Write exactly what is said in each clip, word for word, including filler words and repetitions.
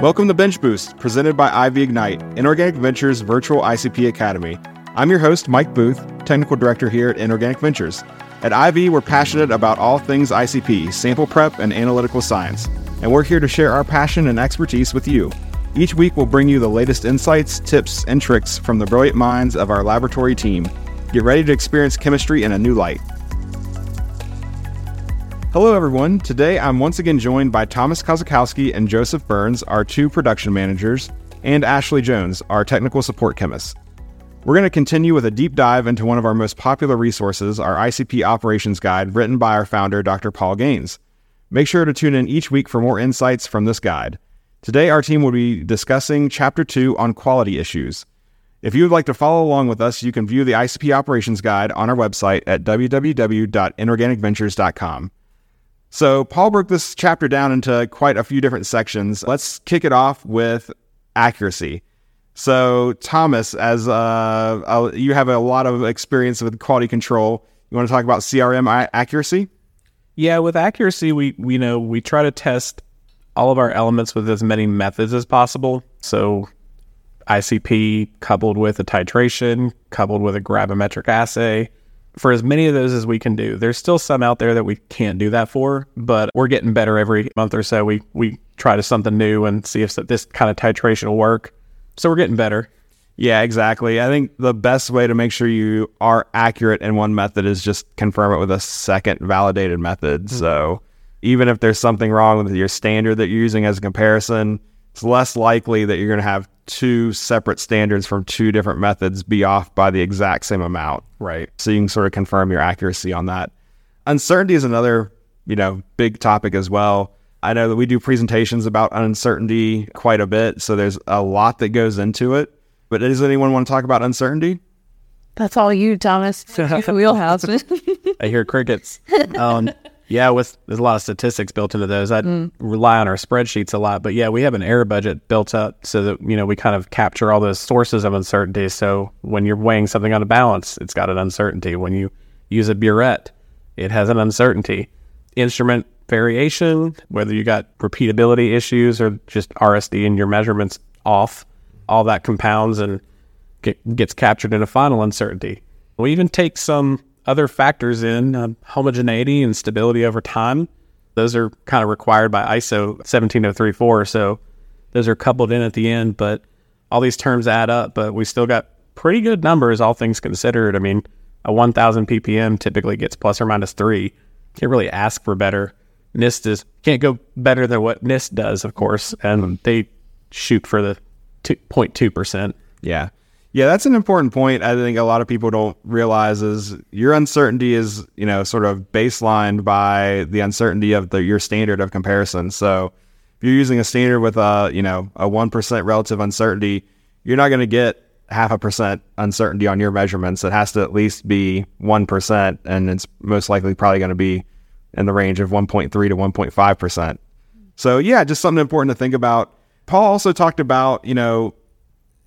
Welcome to Bench Boost, presented by I V Ignite, Inorganic Ventures Virtual I C P Academy. I'm your host, Mike Booth, Technical Director here at Inorganic Ventures. At I V, we're passionate about all things I C P, sample prep, and analytical science, and we're here to share our passion and expertise with you. Each week, we'll bring you the latest insights, tips, and tricks from the brilliant minds of our laboratory team. Get ready to experience chemistry in a new light. Hello, everyone. Today, I'm once again joined by Thomas Kozakowski and Joseph Burns, our two production managers, and Ashley Jones, our technical support chemist. We're going to continue with a deep dive into one of our most popular resources, our I C P Operations Guide, written by our founder, Doctor Paul Gaines. Make sure to tune in each week for more insights from this guide. Today, our team will be discussing Chapter two on quality issues. If you would like to follow along with us, you can view the I C P Operations Guide on our website at w w w dot inorganic ventures dot com. So Paul broke this chapter down into quite a few different sections. Let's kick it off with accuracy. So Thomas, as uh, uh, you have a lot of experience with quality control, you want to talk about C R M I- accuracy? Yeah, with accuracy, we we know we try to test all of our elements with as many methods as possible. So I C P coupled with a titration, coupled with a gravimetric assay. For as many of those as we can do. There's still some out there that we can't do that for, but we're getting better every month or so. We we try to something new and see if this kind of titration will work. So we're getting better. Yeah, exactly. I think the best way to make sure you are accurate in one method is just confirm it with a second validated method. Mm-hmm. So even if there's something wrong with your standard that you're using as a comparison, it's less likely that you're going to have two separate standards from two different methods be off by the exact same amount, right? So you can sort of confirm your accuracy on that. Uncertainty is another, you know, big topic as well. I know that we do presentations about uncertainty quite a bit, so there's a lot that goes into it. But does anyone want to talk about uncertainty? That's all you, Thomas. Your wheelhouse. I hear crickets. Um, Yeah, with there's a lot of statistics built into those. I mm. rely on our spreadsheets a lot, but yeah, we have an error budget built up so that, you know, we kind of capture all those sources of uncertainty. So when you're weighing something on a balance, it's got an uncertainty. When you use a burette, it has an uncertainty. Instrument variation, whether you got repeatability issues or just R S D and your measurements off, all that compounds and get, gets captured in a final uncertainty. We even take some other factors in um, homogeneity and stability over time. Those are kind of required by I S O one seven zero three four, so those are coupled in at the end, but all these terms add up, but we still got pretty good numbers, all things considered. I mean, a one thousand ppm typically gets plus or minus three. Can't really ask for better. NIST is can't go better than what NIST does, of course, and they shoot for the two point two percent. Yeah. Yeah, that's an important point. I think a lot of people don't realize is your uncertainty is, you know, sort of baselined by the uncertainty of the, your standard of comparison. So if you're using a standard with a, you know, a one percent relative uncertainty, you're not going to get half a percent uncertainty on your measurements. It has to at least be one percent, and it's most likely probably going to be in the range of one point three to one point five percent. So yeah, just something important to think about. Paul also talked about, you know,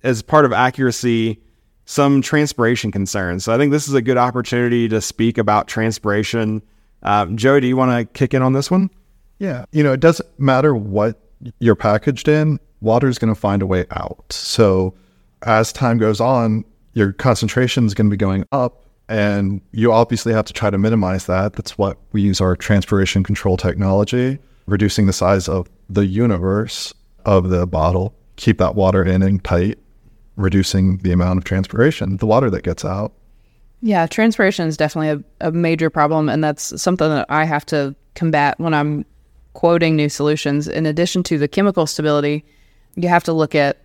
as part of accuracy, some transpiration concerns. So I think this is a good opportunity to speak about transpiration. Um, Joe, do you want to kick in on this one? Yeah. You know, it doesn't matter what you're packaged in, water is going to find a way out. So as time goes on, your concentration is going to be going up, and you obviously have to try to minimize that. That's what we use our transpiration control technology, reducing the size of the universe of the bottle, keep that water in and tight, reducing the amount of transpiration, the water that gets out. Yeah, transpiration is definitely a, a major problem, and that's something that I have to combat when I'm quoting new solutions. In addition to the chemical stability, you have to look at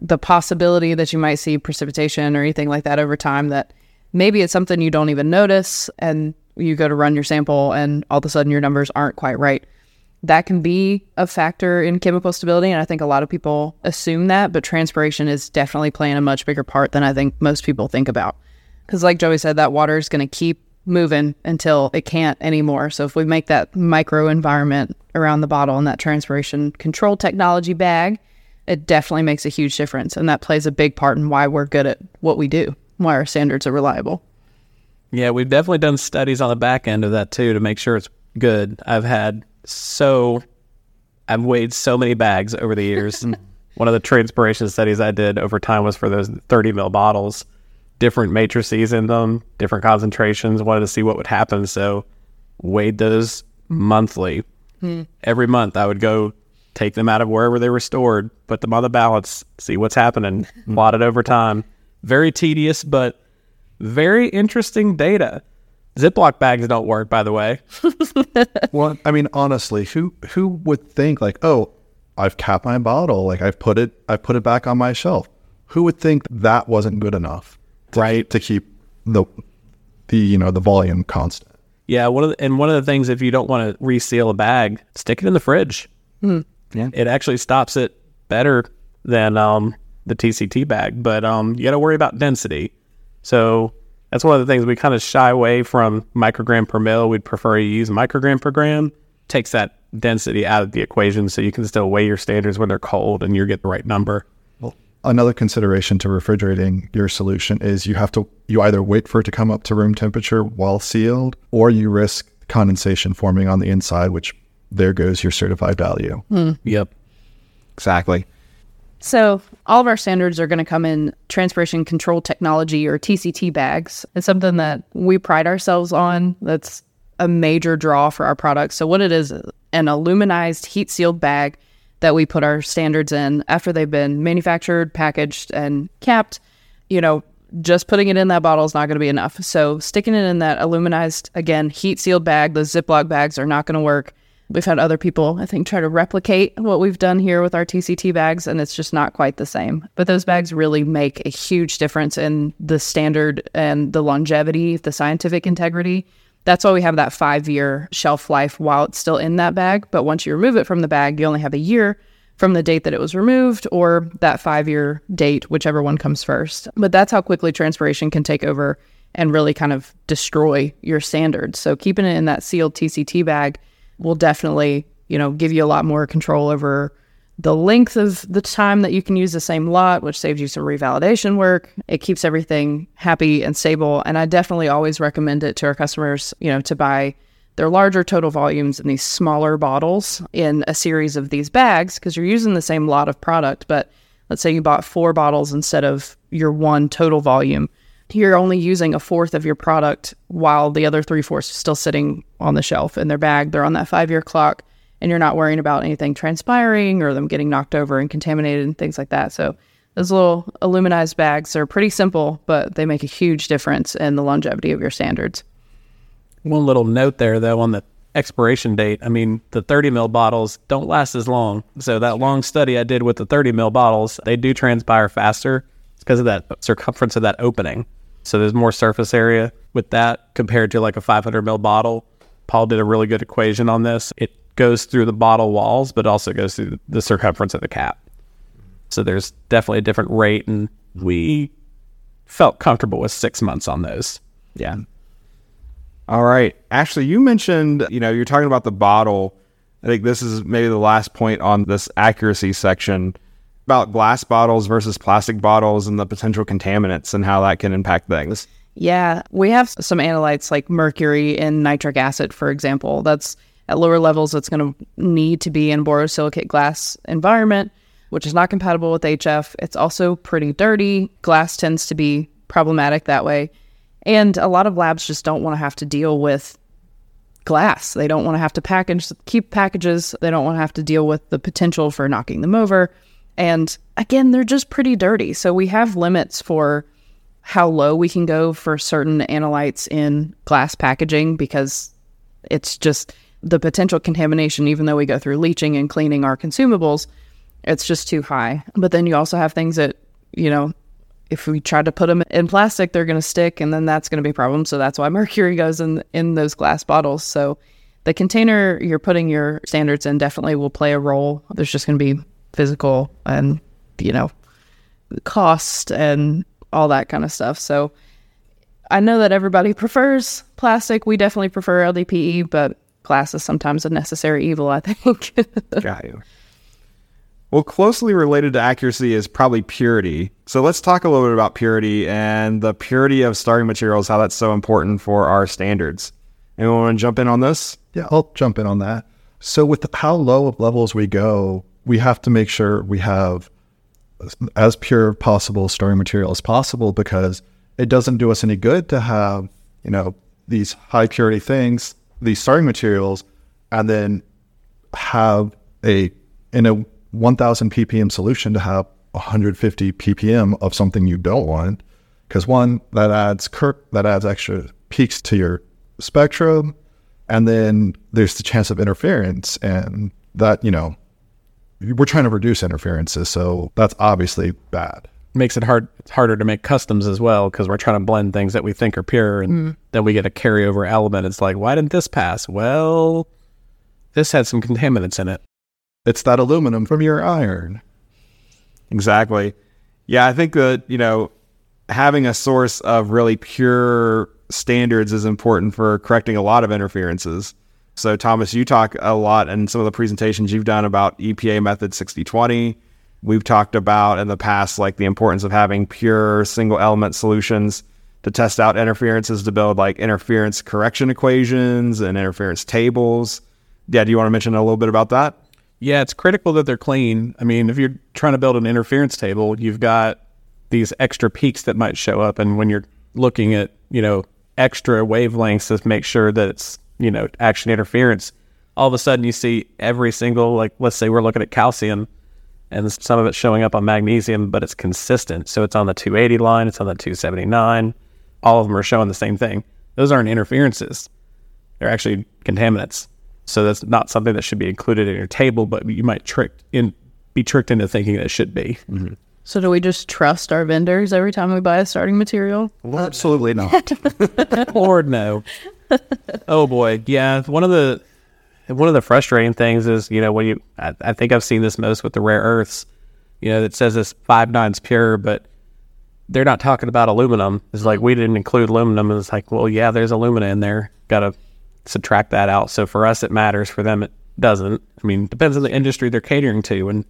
the possibility that you might see precipitation or anything like that over time, that maybe it's something you don't even notice, and you go to run your sample and all of a sudden your numbers aren't quite right. That can be a factor in chemical stability, and I think a lot of people assume that, but transpiration is definitely playing a much bigger part than I think most people think about. Because like Joey said, that water is going to keep moving until it can't anymore. So if we make that micro environment around the bottle and that transpiration control technology bag, it definitely makes a huge difference, and that plays a big part in why we're good at what we do, why our standards are reliable. Yeah, we've definitely done studies on the back end of that, too, to make sure it's good. I've had... So I've weighed so many bags over the years. And one of the transpiration studies I did over time was for those thirty mil bottles, different matrices in them, different concentrations, wanted to see what would happen. So weighed those monthly. Mm. Every month I would go take them out of wherever they were stored, put them on the balance, see what's happening, plot it over time. Very tedious, but very interesting data. Ziploc bags don't work, by the way. Well, I mean, honestly, who who would think like, oh, I've capped my bottle, like I've put it, I put it back on my shelf. Who would think that wasn't good enough, to, right, to keep the the you know the volume constant? Yeah, one of the, and one of the things, if you don't want to reseal a bag, stick it in the fridge. Mm. Yeah, it actually stops it better than um, the T C T bag, but um, you got to worry about density. So that's one of the things we kind of shy away from microgram per mil. We'd prefer you use microgram per gram. Takes that density out of the equation, so you can still weigh your standards when they're cold and you get the right number. Well, another consideration to refrigerating your solution is you have to you either wait for it to come up to room temperature while sealed, or you risk condensation forming on the inside, which there goes your certified value. Mm. Yep, exactly. So all of our standards are going to come in transpiration control technology, or T C T bags. It's something that we pride ourselves on. That's a major draw for our products. So what it is, an aluminized heat sealed bag that we put our standards in after they've been manufactured, packaged, and capped. You know, just putting it in that bottle is not going to be enough. So sticking it in that aluminized, again, heat sealed bag, those Ziploc bags are not going to work. We've had other people, I think, try to replicate what we've done here with our T C T bags, and it's just not quite the same. But those bags really make a huge difference in the standard and the longevity, the scientific integrity. That's why we have that five-year shelf life while it's still in that bag. But once you remove it from the bag, you only have a year from the date that it was removed, or that five-year date, whichever one comes first. But that's how quickly transpiration can take over and really kind of destroy your standards. So keeping it in that sealed T C T bag will definitely, you know, give you a lot more control over the length of the time that you can use the same lot, which saves you some revalidation work. It keeps everything happy and stable. And I definitely always recommend it to our customers, you know, to buy their larger total volumes in these smaller bottles in a series of these bags, because you're using the same lot of product. But let's say you bought four bottles instead of your one total volume. You're only using a fourth of your product while the other three-fourths are still sitting on the shelf in their bag. They're on that five-year clock, and you're not worrying about anything transpiring or them getting knocked over and contaminated and things like that. So those little aluminized bags are pretty simple, but they make a huge difference in the longevity of your standards. One little note there, though, on the expiration date. I mean, the thirty mil bottles don't last as long. So that long study I did with the thirty mil bottles, they do transpire faster. It's because of that circumference of that opening. So there's more surface area with that compared to like a five hundred mil bottle. Paul did a really good equation on this. It goes through the bottle walls, but also goes through the circumference of the cap. So there's definitely a different rate, and we felt comfortable with six months on those. Yeah. All right. Ashley, you mentioned, you know, you're talking about the bottle. I think this is maybe the last point on this accuracy section, about glass bottles versus plastic bottles and the potential contaminants and how that can impact things. Yeah, we have some analytes like mercury and nitric acid, for example. That's at lower levels, it's going to need to be in borosilicate glass environment, which is not compatible with H F. It's also pretty dirty. Glass tends to be problematic that way. And a lot of labs just don't want to have to deal with glass. They don't want to have to package, keep packages. They don't want to have to deal with the potential for knocking them over. And again, they're just pretty dirty. So we have limits for how low we can go for certain analytes in glass packaging, because it's just the potential contamination, even though we go through leaching and cleaning our consumables, it's just too high. But then you also have things that, you know, if we try to put them in plastic, they're going to stick, and then that's going to be a problem. So that's why mercury goes in, in those glass bottles. So the container you're putting your standards in definitely will play a role. There's just going to be physical and, you know, cost and all that kind of stuff. So I know that everybody prefers plastic. We definitely prefer L D P E, but glass is sometimes a necessary evil, I think. Got you. Well, closely related to accuracy is probably purity. So let's talk a little bit about purity and the purity of starting materials, how that's so important for our standards. Anyone want to jump in on this? Yeah, I'll jump in on that. So with how low of levels we go, we have to make sure we have as pure possible starting material as possible, because it doesn't do us any good to have, you know, these high purity things, these starting materials, and then have a, in a one thousand P P M solution to have one hundred fifty P P M of something you don't want. Because one, that adds cur- that adds extra peaks to your spectrum, and then there's the chance of interference, and that, you know, we're trying to reduce interferences, so that's obviously bad. Makes it hard it's harder to make customs as well, because we're trying to blend things that we think are pure, and mm. then we get a carryover element. It's like, why didn't this pass? Well, this had some contaminants in it. It's that aluminum from your iron. Exactly. Yeah, I think that, you know, having a source of really pure standards is important for correcting a lot of interferences. So Thomas, you talk a lot in some of the presentations you've done about E P A method sixty twenty. We've talked about in the past, like the importance of having pure single element solutions to test out interferences, to build like interference correction equations and interference tables. Yeah. Do you want to mention a little bit about that? Yeah. It's critical that they're clean. I mean, if you're trying to build an interference table, you've got these extra peaks that might show up. And when you're looking at, you know, extra wavelengths to make sure that it's, you know, action interference, all of a sudden you see every single, like, let's say we're looking at calcium and some of it's showing up on magnesium, but it's consistent. So it's on the two eighty line, it's on the two seventy-nine. All of them are showing the same thing. Those aren't interferences. They're actually contaminants. So that's not something that should be included in your table, but you might trick in, be tricked into thinking that it should be. Mm-hmm. So do we just trust our vendors every time we buy a starting material? Well, absolutely not. Lord, no. Oh boy, yeah. One of the one of the frustrating things is, you know, when you, I, I think I've seen this most with the rare earths. You know, it says this five nines pure, but they're not talking about aluminum. It's like, we didn't include aluminum, and it's like, well, yeah, there's alumina in there. Got to subtract that out. So for us, it matters. For them, it doesn't. I mean, depends on the industry they're catering to, and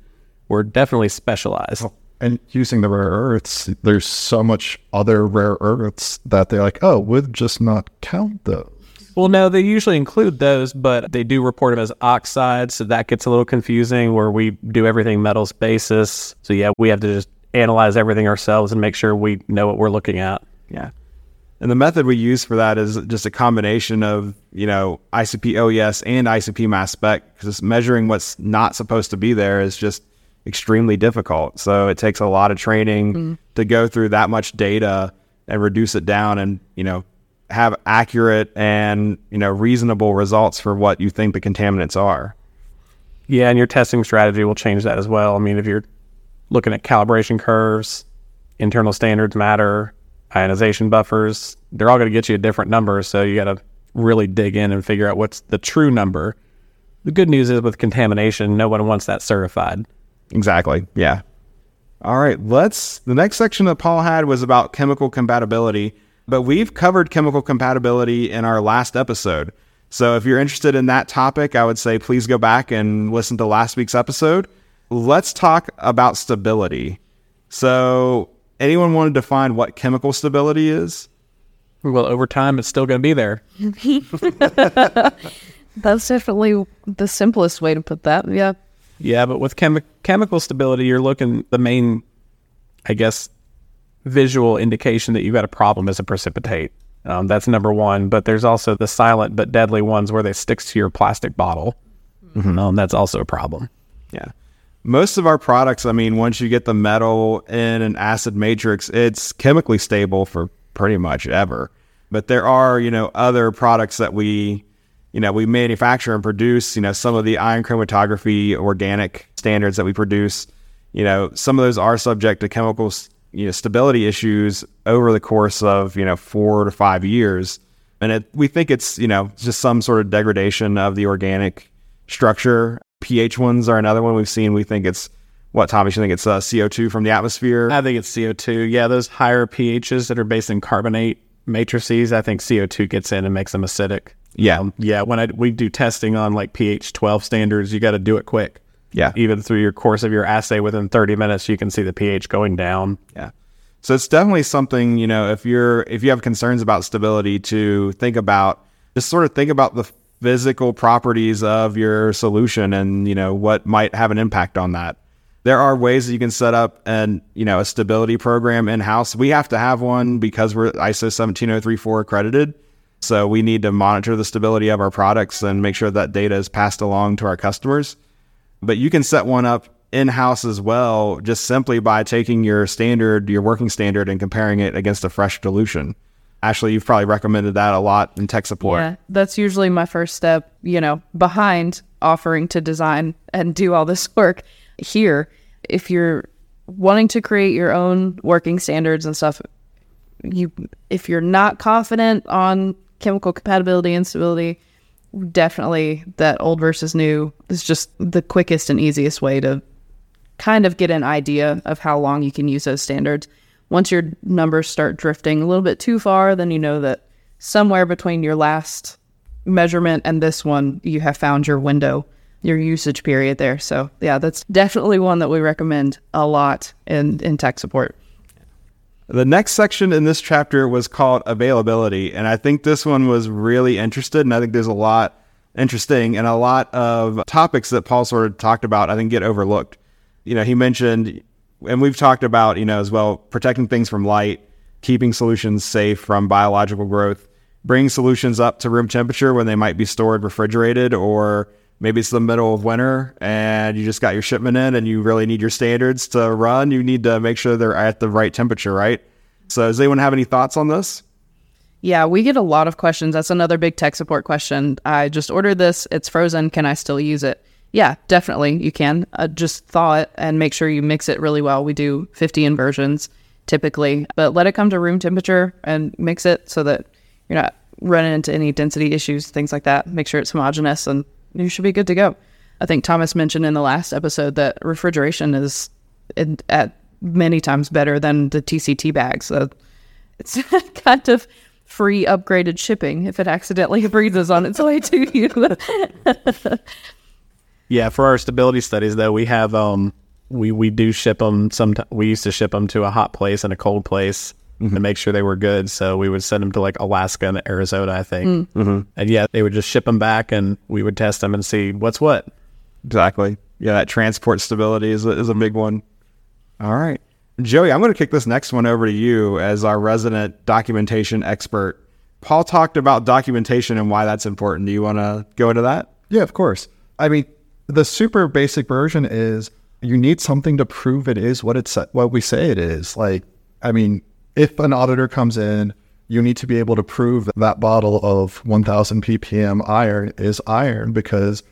we're definitely specialized. Oh. And using the rare earths, there's so much other rare earths that they're like, oh, we'll just not count those. Well, no, they usually include those, but they do report them as oxides, so that gets a little confusing, where we do everything metals basis. So, yeah, we have to just analyze everything ourselves and make sure we know what we're looking at. Yeah. And the method we use for that is just a combination of, you know, I C P O E S and I C P mass spec, because measuring what's not supposed to be there is just extremely difficult. So it takes a lot of training mm. to go through that much data and reduce it down, and, you know, have accurate and, you know, reasonable results for what you think the contaminants are. Yeah, and your testing strategy will change that as well. I mean, if you're looking at calibration curves, internal standards matter, ionization buffers, they're all going to get you a different number. So you got to really dig in and figure out what's the true number. The good news is, with contamination, no one wants that certified. Exactly. Yeah. All right. Let's, the next section that Paul had was about chemical compatibility, but we've covered chemical compatibility in our last episode. So if you're interested in that topic, I would say please go back and listen to last week's episode. Let's talk about stability. So anyone want to define what chemical stability is? Well, over time, it's still going to be there. That's definitely the simplest way to put that. Yeah. Yeah, but with chemi- chemical stability, you're looking, the main, I guess, visual indication that you've got a problem is a precipitate. Um, that's number one. But there's also the silent but deadly ones, where they stick to your plastic bottle. Mm-hmm. Um, that's also a problem. Yeah. Most of our products, I mean, once you get the metal in an acid matrix, it's chemically stable for pretty much ever. But there are, you know, other products that we... You know, we manufacture and produce, you know, some of the ion chromatography organic standards that we produce, you know, some of those are subject to chemical, you know, stability issues over the course of, you know, four to five years. And it, we think it's, you know, just some sort of degradation of the organic structure. pH ones are another one we've seen. We think it's, what, Thomas, you think it's uh, C O two from the atmosphere? I think it's C O two. Yeah, those higher pHs that are based in carbonate matrices, I think C O two gets in and makes them acidic. Yeah. Um, yeah. When I, we do testing on like pH twelve standards, you got to do it quick. Yeah. Even through your course of your assay, within thirty minutes, you can see the pH going down. Yeah. So it's definitely something, you know, if you're, if you have concerns about stability, to think about, just sort of think about the physical properties of your solution and, you know, what might have an impact on that. There are ways that you can set up and, you know, a stability program in-house. We have to have one because we're I S O seventeen oh three four accredited. So we need to monitor the stability of our products and make sure that data is passed along to our customers. But you can set one up in-house as well, just simply by taking your standard, your working standard, and comparing it against a fresh dilution. Ashley, you've probably recommended that a lot in tech support. Yeah, that's usually my first step, you know, behind offering to design and do all this work. Here, if you're wanting to create your own working standards and stuff, you if you're not confident on chemical compatibility and stability, definitely that old versus new is just the quickest and easiest way to kind of get an idea of how long you can use those standards. Once your numbers start drifting a little bit too far, then you know that somewhere between your last measurement and this one, you have found your window, your usage period there. So yeah, that's definitely one that we recommend a lot in, in tech support. The next section in this chapter was called availability. And I think this one was really interested. And I think there's a lot interesting and a lot of topics that Paul sort of talked about, I think, get overlooked. You know, he mentioned, and we've talked about, you know, as well, protecting things from light, keeping solutions safe from biological growth, bringing solutions up to room temperature when they might be stored refrigerated, or maybe it's the middle of winter and you just got your shipment in and you really need your standards to run. You need to make sure they're at the right temperature, right? So does anyone have any thoughts on this? Yeah, we get a lot of questions. That's another big tech support question. I just ordered this. It's frozen. Can I still use it? Yeah, definitely you can. Uh, just thaw it and make sure you mix it really well. We do fifty inversions typically, but let it come to room temperature and mix it so that you're not running into any density issues, things like that. Make sure it's homogeneous and you should be good to go. I think Thomas mentioned in the last episode that refrigeration is in, at many times better than the T C T bags. So it's kind of free upgraded shipping if it accidentally breathes on its way to you. Yeah, for our stability studies, though, we have um, we we do ship them. Sometimes we used to ship them to a hot place and a cold place mm-hmm. to make sure they were good. So we would send them to like Alaska and Arizona, I think. Mm-hmm. And yeah, they would just ship them back, and we would test them and see what's what. Exactly. Yeah, that transport stability is a, is a big one. All right, Joey, I'm going to kick this next one over to you as our resident documentation expert. Paul talked about documentation and why that's important. Do you want to go into that? Yeah, of course. I mean, the super basic version is you need something to prove it is what it's what we say it is. Like, I mean, if an auditor comes in, you need to be able to prove that, that bottle of one thousand ppm iron is iron, because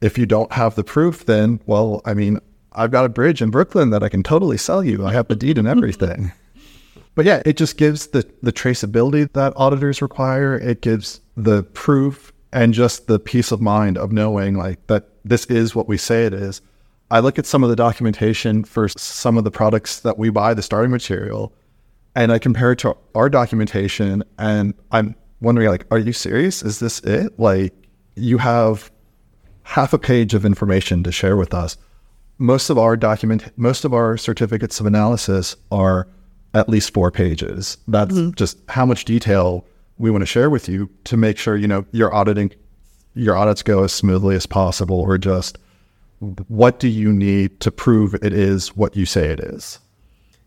if you don't have the proof, then, well, I mean, I've got a bridge in Brooklyn that I can totally sell you. I have the deed and everything. But yeah, it just gives the, the traceability that auditors require. It gives the proof and just the peace of mind of knowing like that this is what we say it is. I look at some of the documentation for some of the products that we buy, the starting material, and I compare it to our documentation, and I'm wondering, like, are you serious? Is this it? Like, you have half a page of information to share with us. Most of our document, most of our certificates of analysis are at least four pages. That's mm-hmm. just how much detail we want to share with you to make sure, you know, you're auditing your audits go as smoothly as possible, or just what do you need to prove it is what you say it is?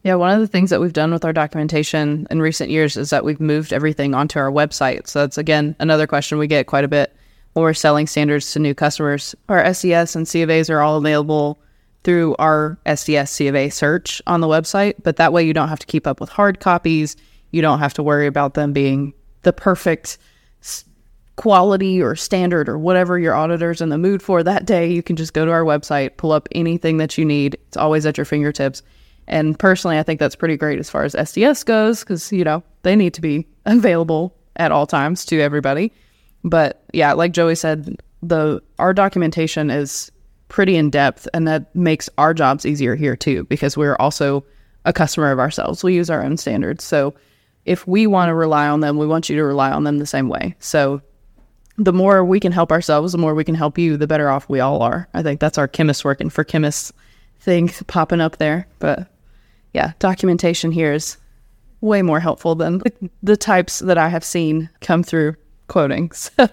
Yeah, one of the things that we've done with our documentation in recent years is that we've moved everything onto our website. So that's, again, another question we get quite a bit when we're selling standards to new customers. Our S D S and C of A's are all available through our S D S C of A search on the website, but that way you don't have to keep up with hard copies. You don't have to worry about them being the perfect quality or standard or whatever your auditor's in the mood for that day. You can just go to our website, pull up anything that you need. It's always at your fingertips. And personally, I think that's pretty great as far as S D S goes, because, you know, they need to be available at all times to everybody. But yeah, like Joey said, the our documentation is pretty in depth, and that makes our jobs easier here too, because we're also a customer of ourselves. We use our own standards. So if we want to rely on them, we want you to rely on them the same way. So the more we can help ourselves, the more we can help you, the better off we all are. I think that's our chemists working for chemists thing popping up there. But yeah, documentation here is way more helpful than the types that I have seen come through quoting. So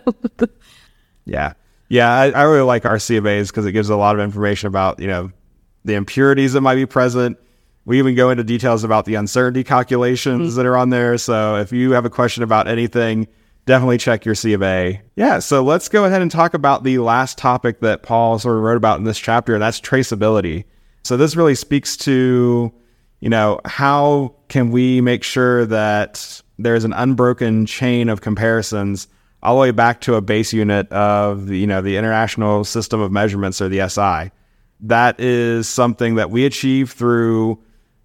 Yeah. Yeah, I, I really like our C of A's because it gives a lot of information about, you know, the impurities that might be present. We even go into details about the uncertainty calculations mm-hmm. that are on there. So if you have a question about anything, definitely check your C of A. Yeah, so let's go ahead and talk about the last topic that Paul sort of wrote about in this chapter, and that's traceability. So this really speaks to, you know, how can we make sure that there's an unbroken chain of comparisons all the way back to a base unit of, you know, the International System of Measurements, or the S I. That is something that we achieve through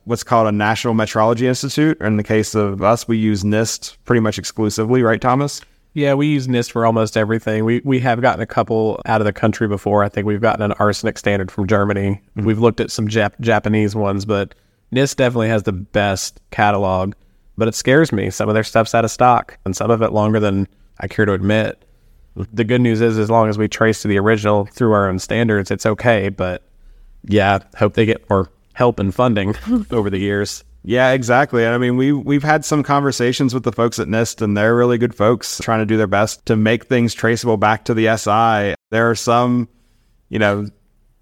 what's called a National Metrology Institute. In the case of us, we use NIST pretty much exclusively, right, Thomas? Yeah, we use NIST for almost everything. We we have gotten a couple out of the country before. I think we've gotten an arsenic standard from Germany. Mm-hmm. We've looked at some Jap- Japanese ones, but NIST definitely has the best catalog. But it scares me. Some of their stuff's out of stock, and some of it longer than I care to admit. The good news is, as long as we trace to the original through our own standards, it's okay. But yeah, hope they get more help and funding over the years. Yeah, exactly. I mean, we, we've had some conversations with the folks at NIST, and they're really good folks trying to do their best to make things traceable back to the S I. There are some, you know,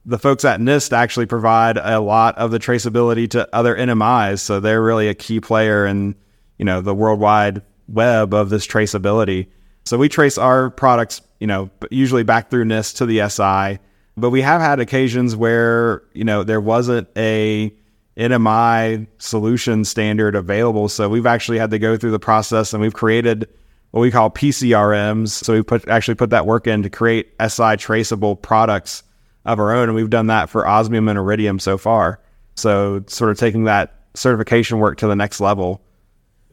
the folks at NIST actually provide a lot of the traceability to other N M Is. So they're really a key player in, you know, the worldwide web of this traceability. So we trace our products, you know, usually back through NIST to the S I, but we have had occasions where, you know, there wasn't a N M I solution standard available. So we've actually had to go through the process, and we've created what we call P C R Ms. So we put actually put that work in to create S I traceable products of our own. And we've done that for osmium and iridium so far. So sort of taking that certification work to the next level.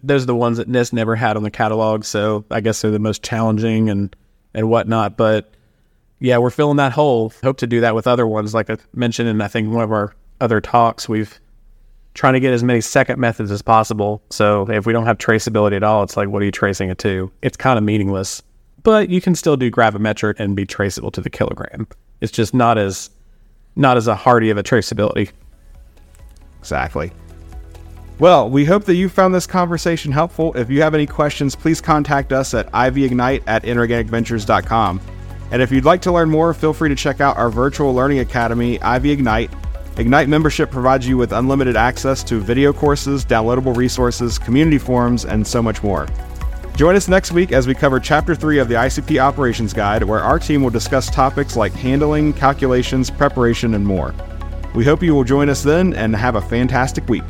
Those are the ones that NIST never had on the catalog, so I guess they're the most challenging and, and whatnot. But yeah, we're filling that hole. Hope to do that with other ones, like I mentioned in I think one of our other talks. We've trying to get as many second methods as possible. So if we don't have traceability at all, it's like, what are you tracing it to? It's kind of meaningless. But you can still do gravimetric and be traceable to the kilogram. It's just not as not as a hardy of a traceability. Exactly. Well, we hope that you found this conversation helpful. If you have any questions, please contact us at I V Ignite at inorganic ventures dot com. And if you'd like to learn more, feel free to check out our virtual learning academy, I V Ignite. Ignite membership provides you with unlimited access to video courses, downloadable resources, community forums, and so much more. Join us next week as we cover Chapter three of the I C P Operations Guide, where our team will discuss topics like handling, calculations, preparation, and more. We hope you will join us then, and have a fantastic week.